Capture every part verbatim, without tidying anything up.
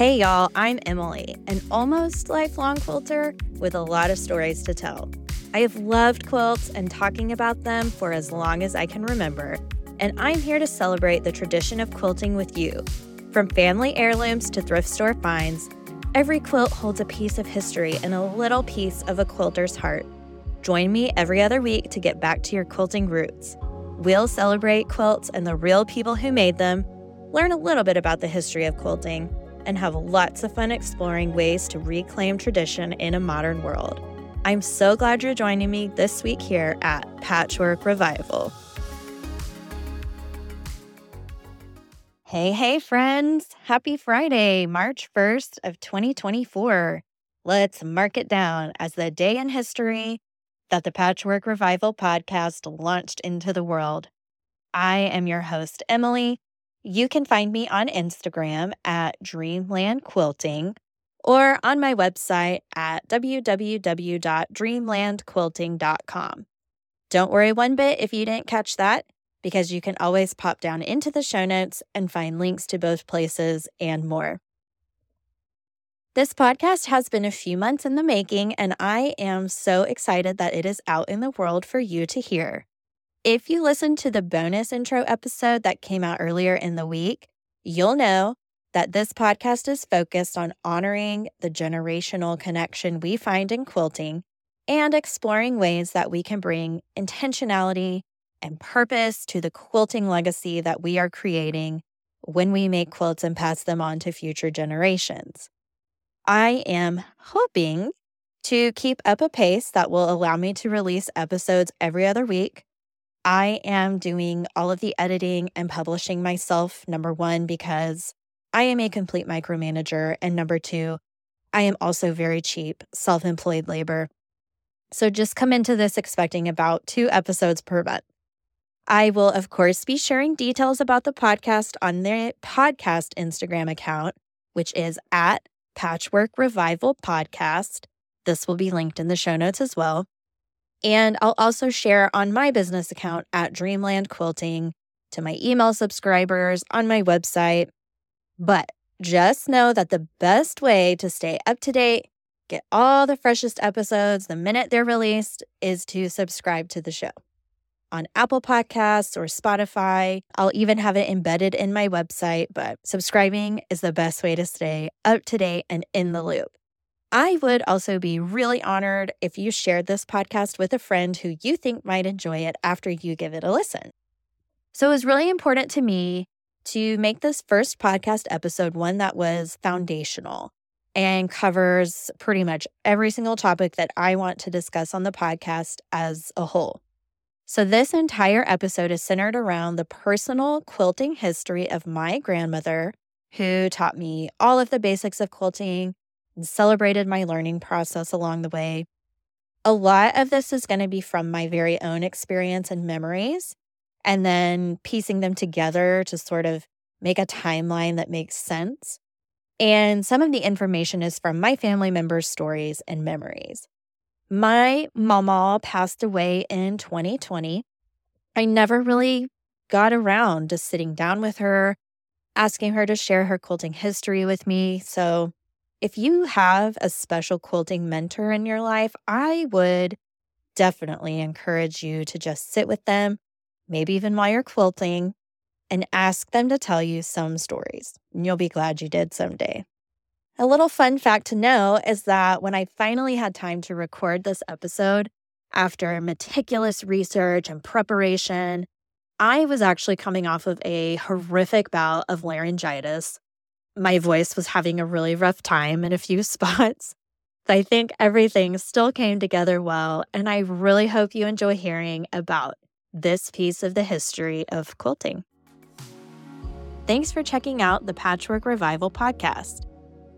Hey y'all, I'm Emily, an almost lifelong quilter with a lot of stories to tell. I have loved quilts and talking about them for as long as I can remember, and I'm here to celebrate the tradition of quilting with you. From family heirlooms to thrift store finds, every quilt holds a piece of history and a little piece of a quilter's heart. Join me every other week to get back to your quilting roots. We'll celebrate quilts and the real people who made them, learn a little bit about the history of quilting, and have lots of fun exploring ways to reclaim tradition in a modern world. I'm so glad you're joining me this week here at Patchwork Revival. Hey, hey, friends. Happy Friday, March first of twenty twenty-four. Let's mark it down as the day in history that the Patchwork Revival podcast launched into the world. I am your host, Emily. You can find me on Instagram at Dreamland Quilting or on my website at w w w dot dreamland quilting dot com. Don't worry one bit if you didn't catch that, because you can always pop down into the show notes and find links to both places and more. This podcast has been a few months in the making, and I am so excited that it is out in the world for you to hear. If you listened to the bonus intro episode that came out earlier in the week, you'll know that this podcast is focused on honoring the generational connection we find in quilting and exploring ways that we can bring intentionality and purpose to the quilting legacy that we are creating when we make quilts and pass them on to future generations. I am hoping to keep up a pace that will allow me to release episodes every other week. I am doing all of the editing and publishing myself, number one, because I am a complete micromanager, and number two, I am also very cheap, self-employed labor. So just come into this expecting about two episodes per month. I will, of course, be sharing details about the podcast on their podcast Instagram account, which is at Patchwork Revival Podcast. This will be linked in the show notes as well. And I'll also share on my business account at Dreamland Quilting to my email subscribers on my website. But just know that the best way to stay up to date, get all the freshest episodes the minute they're released, is to subscribe to the show on Apple Podcasts or Spotify. I'll even have it embedded in my website, but subscribing is the best way to stay up to date and in the loop. I would also be really honored if you shared this podcast with a friend who you think might enjoy it after you give it a listen. So it was really important to me to make this first podcast episode one that was foundational and covers pretty much every single topic that I want to discuss on the podcast as a whole. So this entire episode is centered around the personal quilting history of my grandmother, who taught me all of the basics of quilting and celebrated my learning process along the way. A lot of this is going to be from my very own experience and memories, and then piecing them together to sort of make a timeline that makes sense. And some of the information is from my family members' stories and memories. My mama passed away in twenty twenty. I never really got around to sitting down with her, asking her to share her quilting history with me. So if you have a special quilting mentor in your life, I would definitely encourage you to just sit with them, maybe even while you're quilting, and ask them to tell you some stories. And you'll be glad you did someday. A little fun fact to know is that when I finally had time to record this episode, after meticulous research and preparation, I was actually coming off of a horrific bout of laryngitis. My voice was having a really rough time in a few spots. I think everything still came together well, and I really hope you enjoy hearing about this piece of the history of quilting. Thanks for checking out the Patchwork Revival podcast.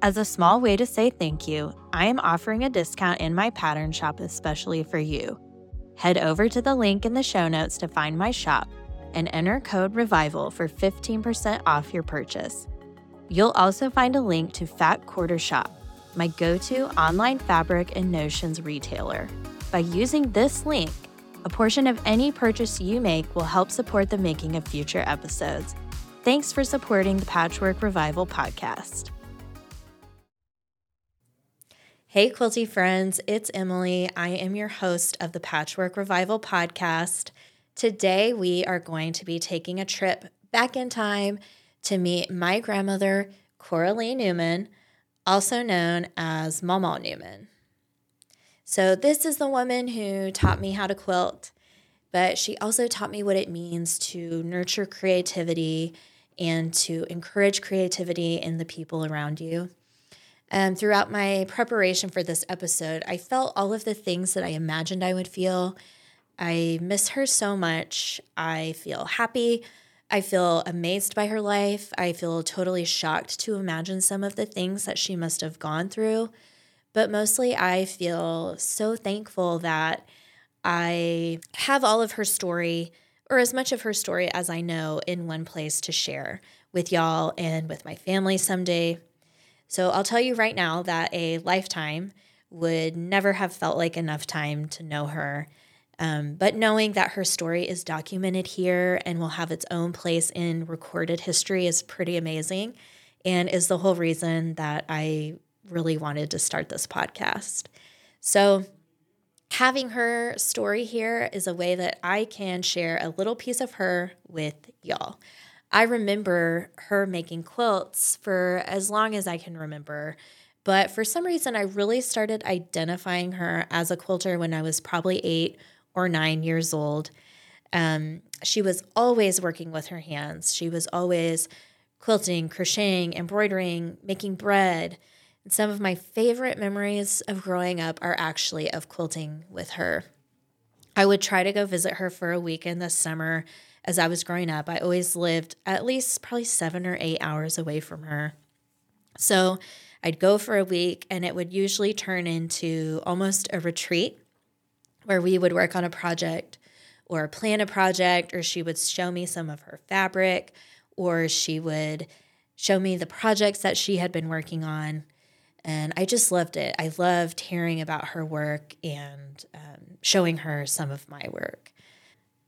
As a small way to say thank you, I am offering a discount in my pattern shop especially for you. Head over to the link in the show notes to find my shop and enter code REVIVAL for fifteen percent off your purchase. You'll also find a link to Fat Quarter Shop, my go-to online fabric and notions retailer. By using this link, a portion of any purchase you make will help support the making of future episodes. Thanks for supporting the Patchwork Revival podcast. Hey, quilty friends, it's Emily. I am your host of the Patchwork Revival podcast. Today, we are going to be taking a trip back in time to meet my grandmother, Cora Lee Newman, also known as Mama Newman. So this is the woman who taught me how to quilt, but she also taught me what it means to nurture creativity and to encourage creativity in the people around you. Um, throughout my preparation for this episode, I felt all of the things that I imagined I would feel. I miss her so much. I feel happy. I feel amazed by her life. I feel totally shocked to imagine some of the things that she must have gone through. But mostly I feel so thankful that I have all of her story, or as much of her story as I know, in one place to share with y'all and with my family someday. So I'll tell you right now that a lifetime would never have felt like enough time to know her. Um, but knowing that her story is documented here and will have its own place in recorded history is pretty amazing and is the whole reason that I really wanted to start this podcast. So having her story here is a way that I can share a little piece of her with y'all. I remember her making quilts for as long as I can remember, but for some reason I really started identifying her as a quilter when I was probably eight or nine years old. Um, she was always working with her hands. She was always quilting, crocheting, embroidering, making bread. And some of my favorite memories of growing up are actually of quilting with her. I would try to go visit her for a weekend this summer. As I was growing up, I always lived at least probably seven or eight hours away from her. So I'd go for a week, and it would usually turn into almost a retreat where we would work on a project or plan a project, or she would show me some of her fabric, or she would show me the projects that she had been working on. And I just loved it. I loved hearing about her work and um, showing her some of my work.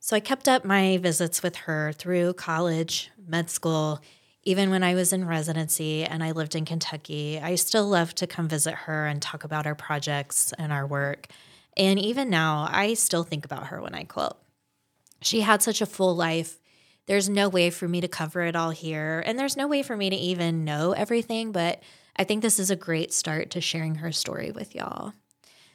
So I kept up my visits with her through college, med school, even when I was in residency and I lived in Kentucky. I still loved to come visit her and talk about our projects and our work. And even now, I still think about her when I quilt. She had such a full life. There's no way for me to cover it all here, and there's no way for me to even know everything, but I think this is a great start to sharing her story with y'all.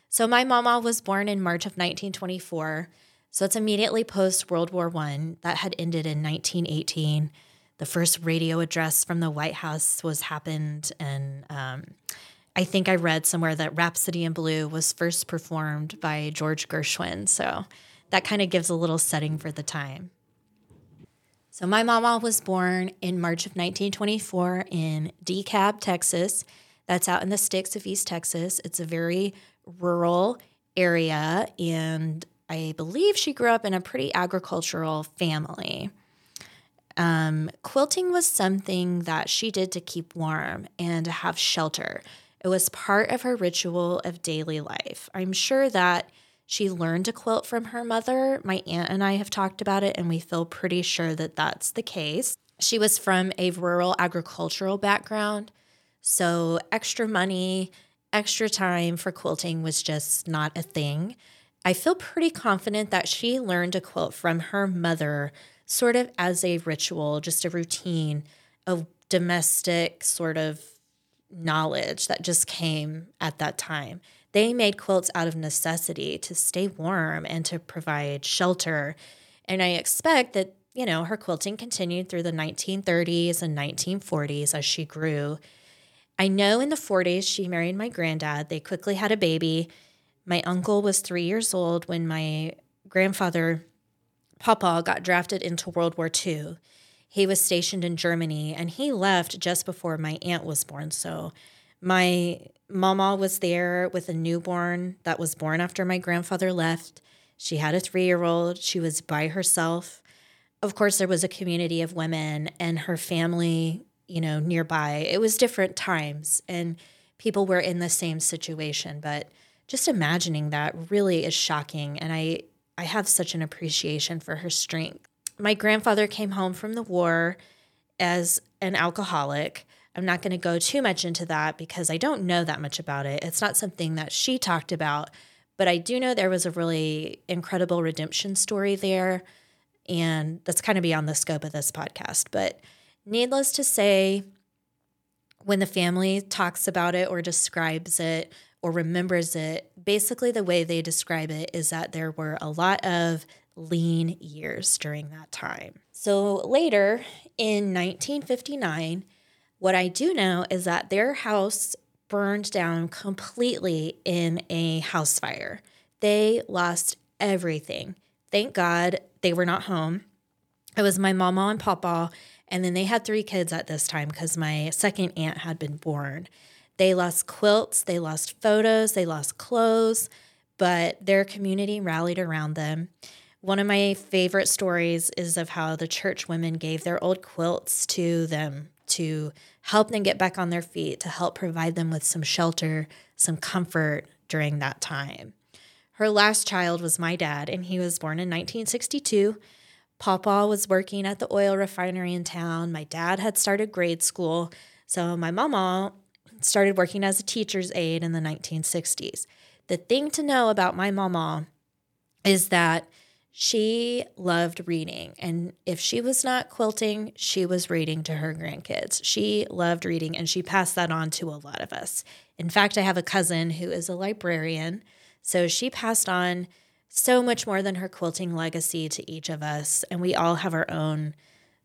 So my mama was born in March of nineteen twenty-four, so it's immediately post-World War One that had ended in nineteen eighteen. The first radio address from the White House was happened, and um, I think I read somewhere that Rhapsody in Blue was first performed by George Gershwin, so that kind of gives a little setting for the time. So my mama was born in March of nineteen twenty-four in DeKalb, Texas. That's out in the sticks of East Texas. It's a very rural area, and I believe she grew up in a pretty agricultural family. Um, quilting was something that she did to keep warm and to have shelter. It was part of her ritual of daily life. I'm sure that she learned to quilt from her mother. My aunt and I have talked about it, and we feel pretty sure that that's the case. She was from a rural agricultural background, so extra money, extra time for quilting was just not a thing. I feel pretty confident that she learned to quilt from her mother sort of as a ritual, just a routine, a domestic sort of knowledge that just came at that time. They made quilts out of necessity to stay warm and to provide shelter. And I expect that, you know, her quilting continued through the nineteen thirties and nineteen forties as she grew. I know in the forties she married my granddad. They quickly had a baby. My uncle was three years old when my grandfather, Papa, got drafted into World War Two. He was stationed in Germany, and he left just before my aunt was born. So my mama was there with a newborn that was born after my grandfather left. She had a three-year-old. She was by herself. Of course, there was a community of women and her family, you know, nearby. It was different times, and people were in the same situation, but just imagining that really is shocking, and I, I have such an appreciation for her strength. My grandfather came home from the war as an alcoholic. I'm not going to go too much into that because I don't know that much about it. It's not something that she talked about, but I do know there was a really incredible redemption story there, and that's kind of beyond the scope of this podcast. But needless to say, when the family talks about it or describes it or remembers it, basically the way they describe it is that there were a lot of lean years during that time. So later in nineteen fifty-nine, what I do know is that their house burned down completely in a house fire. They lost everything. Thank God they were not home. It was my mama and papa, and then they had three kids at this time because my second aunt had been born. They lost quilts, they lost photos, they lost clothes, but their community rallied around them. One of my favorite stories is of how the church women gave their old quilts to them to help them get back on their feet, to help provide them with some shelter, some comfort during that time. Her last child was my dad, and he was born in nineteen sixty-two. Papa was working at the oil refinery in town. My dad had started grade school, so my mama started working as a teacher's aide in the nineteen sixties. The thing to know about my mama is that she loved reading, and if she was not quilting, she was reading to her grandkids. She loved reading, and she passed that on to a lot of us. In fact, I have a cousin who is a librarian, so she passed on so much more than her quilting legacy to each of us, and we all have our own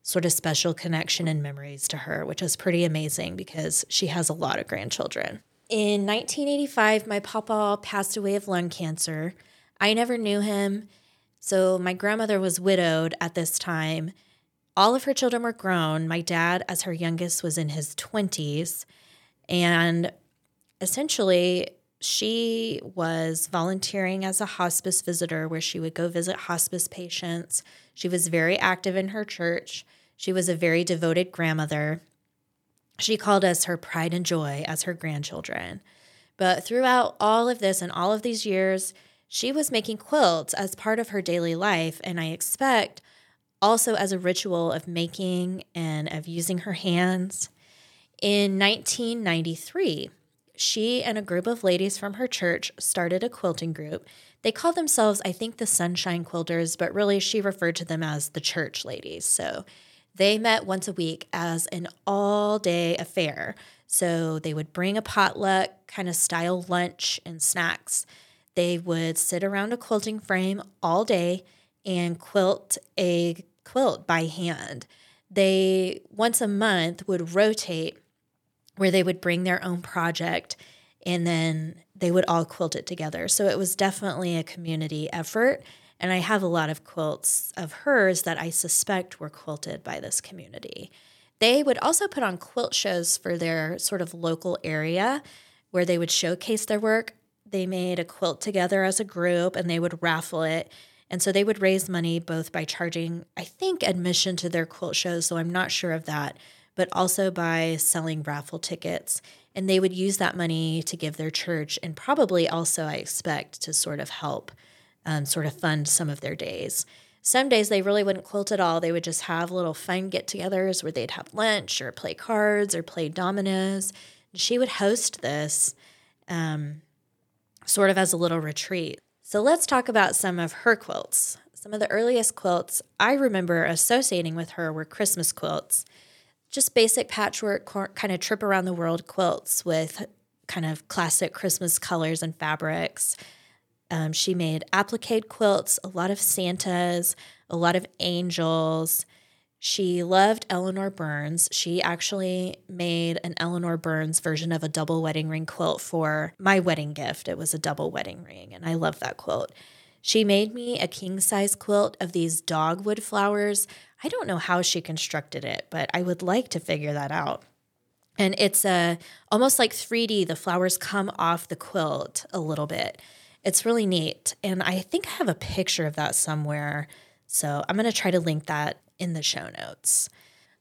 sort of special connection and memories to her, which is pretty amazing because she has a lot of grandchildren. In nineteen eighty-five, my papa passed away of lung cancer. I never knew him, so my grandmother was widowed at this time. All of her children were grown. My dad, as her youngest, was in his twenties, and essentially she was volunteering as a hospice visitor where she would go visit hospice patients. She was very active in her church. She was a very devoted grandmother. She called us her pride and joy as her grandchildren. But throughout all of this and all of these years, she was making quilts as part of her daily life, and I expect also as a ritual of making and of using her hands. In nineteen ninety-three, she and a group of ladies from her church started a quilting group. They called themselves, I think, the Sunshine Quilters, but really she referred to them as the church ladies. So they met once a week as an all-day affair. So they would bring a potluck kind of style lunch and snacks. They would sit around a quilting frame all day and quilt a quilt by hand. They, once a month, would rotate where they would bring their own project, and then they would all quilt it together. So it was definitely a community effort, and I have a lot of quilts of hers that I suspect were quilted by this community. They would also put on quilt shows for their sort of local area where they would showcase their work. They made a quilt together as a group, and they would raffle it. And so they would raise money both by charging, I think, admission to their quilt shows, so I'm not sure of that, but also by selling raffle tickets. And they would use that money to give their church and probably also, I expect, to sort of help um, sort of fund some of their days. Some days they really wouldn't quilt at all. They would just have little fun get-togethers where they'd have lunch or play cards or play dominoes. And she would host this um, sort of as a little retreat. So let's talk about some of her quilts. Some of the earliest quilts I remember associating with her were Christmas quilts. Just basic patchwork kind of trip around the world quilts with kind of classic Christmas colors and fabrics. Um, she made applique quilts, a lot of Santas, a lot of angels. She loved Eleanor Burns. She actually made an Eleanor Burns version of a double wedding ring quilt for my wedding gift. It was a double wedding ring, and I love that quilt. She made me a king-size quilt of these dogwood flowers. I don't know how she constructed it, but I would like to figure that out. And it's a, almost like three D. The flowers come off the quilt a little bit. It's really neat. And I think I have a picture of that somewhere. So I'm going to try to link that in the show notes.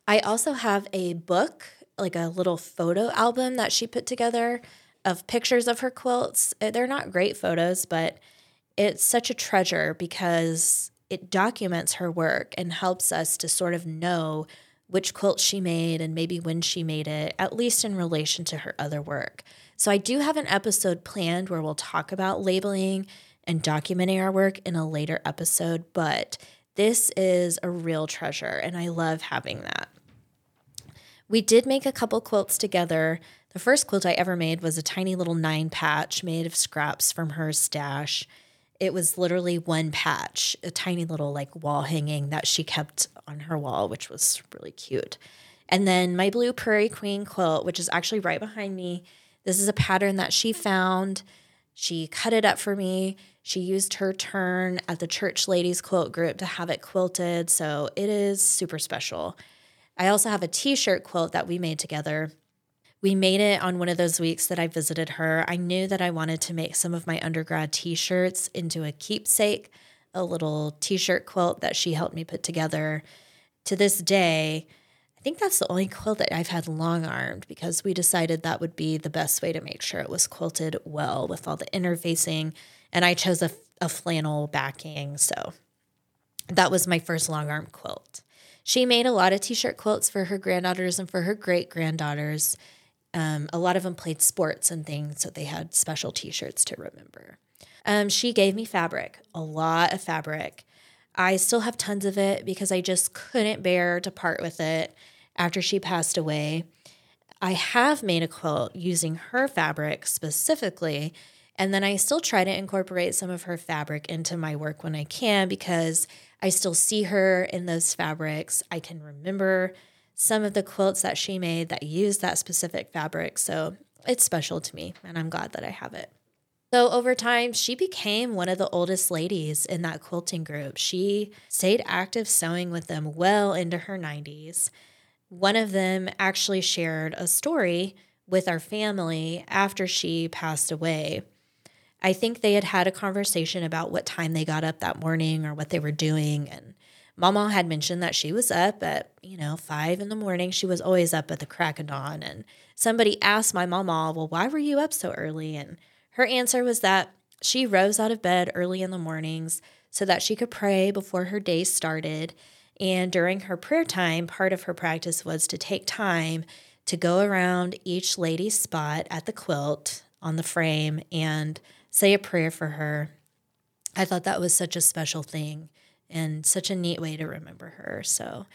I also have a book, like a little photo album that she put together of pictures of her quilts. They're not great photos, but it's such a treasure because it documents her work and helps us to sort of know which quilt she made and maybe when she made it, at least in relation to her other work. So I do have an episode planned where we'll talk about labeling and documenting our work in a later episode, but this is a real treasure, and I love having that. We did make a couple quilts together. The first quilt I ever made was a tiny little nine patch made of scraps from her stash. It was literally one patch, a tiny little like wall hanging that she kept on her wall, which was really cute. And then my blue Prairie Queen quilt, which is actually right behind me. This is a pattern that she found. She cut it up for me. She used her turn at the church ladies quilt group to have it quilted. So it is super special. I also have a t-shirt quilt that we made together. We made it on one of those weeks that I visited her. I knew that I wanted to make some of my undergrad t-shirts into a keepsake, a little t-shirt quilt that she helped me put together. To this day, I think that's the only quilt that I've had long-armed because we decided that would be the best way to make sure it was quilted well with all the interfacing, and I chose a, a flannel backing, so that was my first long-arm quilt. She made a lot of t-shirt quilts for her granddaughters and for her great-granddaughters. Um, a lot of them played sports and things, so they had special t-shirts to remember. Um, she gave me fabric, a lot of fabric. I still have tons of it because I just couldn't bear to part with it after she passed away. I have made a quilt using her fabric specifically, and then I still try to incorporate some of her fabric into my work when I can because I still see her in those fabrics. I can remember some of the quilts that she made that used that specific fabric. So it's special to me, and I'm glad that I have it. So over time, she became one of the oldest ladies in that quilting group. She stayed active sewing with them well into her nineties. One of them actually shared a story with our family after she passed away. I think they had had a conversation about what time they got up that morning or what they were doing, and Mama had mentioned that she was up at, you know, five in the morning. She was always up at the crack of dawn. And somebody asked my mama, well, why were you up so early? And her answer was that she rose out of bed early in the mornings so that she could pray before her day started. And during her prayer time, part of her practice was to take time to go around each lady's spot at the quilt on the frame and say a prayer for her. I thought that was such a special thing. And such a neat way to remember her. So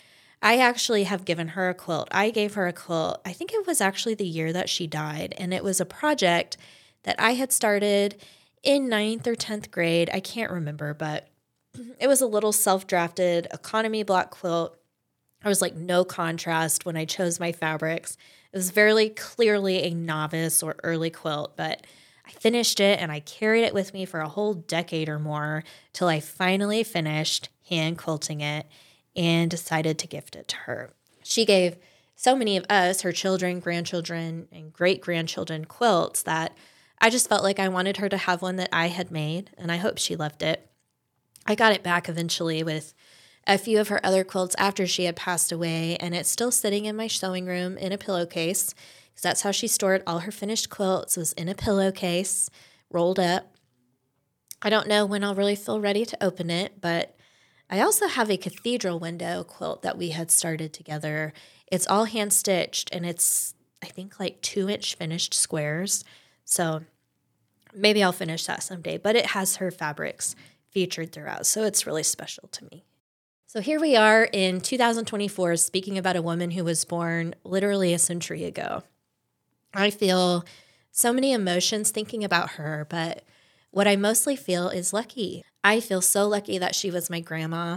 I actually have given her a quilt. I gave her a quilt. I think it was actually the year that she died. And it was a project that I had started in ninth or tenth grade. I can't remember, but it was a little self-drafted economy block quilt. I was like no contrast when I chose my fabrics. It was very clearly a novice or early quilt, but I finished it and I carried it with me for a whole decade or more till I finally finished hand quilting it and decided to gift it to her. She gave so many of us, her children, grandchildren, and great-grandchildren quilts that I just felt like I wanted her to have one that I had made, and I hope she loved it. I got it back eventually with a few of her other quilts after she had passed away, and it's still sitting in my sewing room in a pillowcase. So that's how she stored all her finished quilts, was in a pillowcase, rolled up. I don't know when I'll really feel ready to open it, but I also have a cathedral window quilt that we had started together. It's all hand-stitched, and it's, I think, like two-inch finished squares. So maybe I'll finish that someday, but it has her fabrics featured throughout, so it's really special to me. So here we are in two thousand twenty-four, speaking about a woman who was born literally a century ago. I feel so many emotions thinking about her, but what I mostly feel is lucky. I feel so lucky that she was my grandma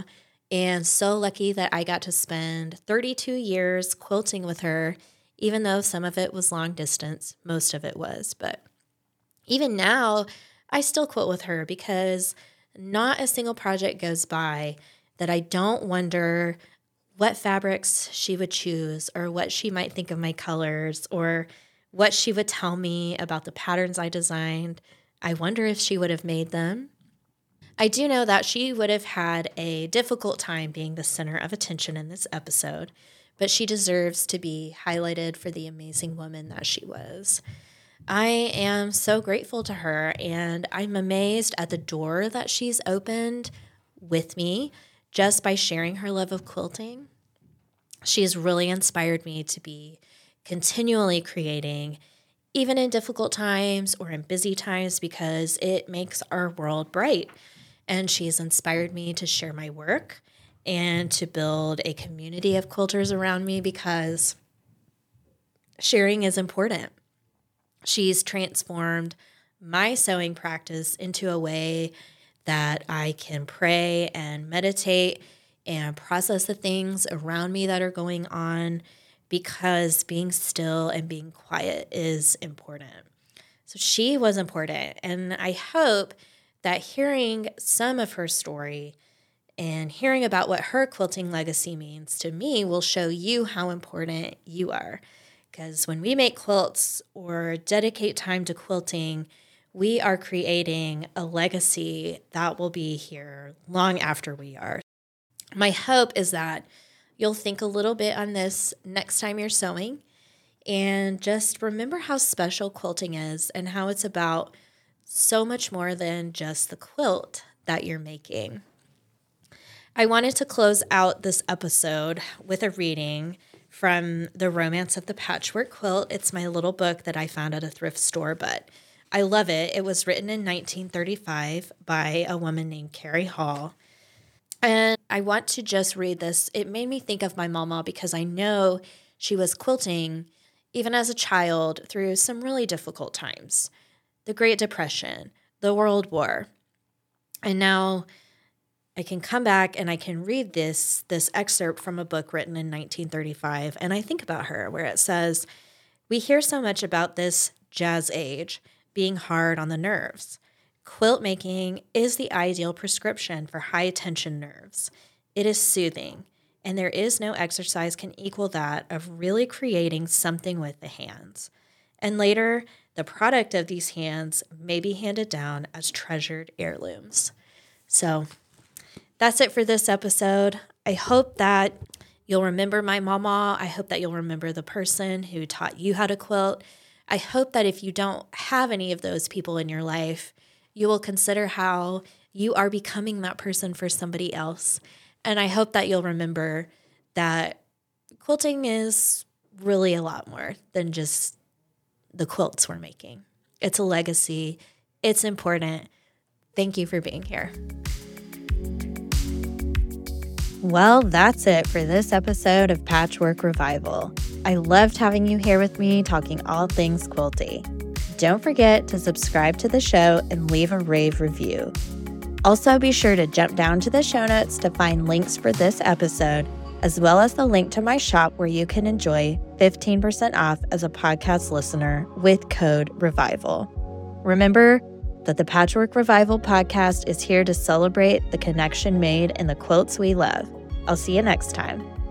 and so lucky that I got to spend thirty-two years quilting with her, even though some of it was long distance, most of it was. But even now, I still quilt with her because not a single project goes by that I don't wonder what fabrics she would choose or what she might think of my colors or what she would tell me about the patterns I designed. I wonder if she would have made them. I do know that she would have had a difficult time being the center of attention in this episode, but she deserves to be highlighted for the amazing woman that she was. I am so grateful to her, and I'm amazed at the door that she's opened with me just by sharing her love of quilting. she has really inspired me to be continually creating, even in difficult times or in busy times, because it makes our world bright. And she has inspired me to share my work and to build a community of quilters around me, because sharing is important. She's transformed my sewing practice into a way that I can pray and meditate and process the things around me that are going on, because being still and being quiet is important. So she was important. And I hope that hearing some of her story and hearing about what her quilting legacy means to me will show you how important you are. Because when we make quilts or dedicate time to quilting, we are creating a legacy that will be here long after we are. My hope is that you'll think a little bit on this next time you're sewing, and just remember how special quilting is and how it's about so much more than just the quilt that you're making. I wanted to close out this episode with a reading from The Romance of the Patchwork Quilt. It's my little book that I found at a thrift store, but I love it. It was written in nineteen thirty-five by a woman named Carrie Hall. And I want to just read this. It made me think of my mama, because I know she was quilting, even as a child, through some really difficult times. The Great Depression, the World War. And now I can come back and I can read this, this excerpt from a book written in nineteen thirty-five, and I think about her, where it says, "We hear so much about this jazz age being hard on the nerves. Quilt making is the ideal prescription for high tension nerves. It is soothing, and there is no exercise can equal that of really creating something with the hands. And later, the product of these hands may be handed down as treasured heirlooms." So that's it for this episode. I hope that you'll remember my mama. I hope that you'll remember the person who taught you how to quilt. I hope that if you don't have any of those people in your life, you will consider how you are becoming that person for somebody else. And I hope that you'll remember that quilting is really a lot more than just the quilts we're making. It's a legacy. It's important. Thank you for being here. Well, that's it for this episode of Patchwork Revival. I loved having you here with me talking all things quilty. Don't forget to subscribe to the show and leave a rave review. Also, be sure to jump down to the show notes to find links for this episode, as well as the link to my shop where you can enjoy fifteen percent off as a podcast listener with code REVIVAL. Remember that the Patchwork Revival podcast is here to celebrate the connection made in the quilts we love. I'll see you next time.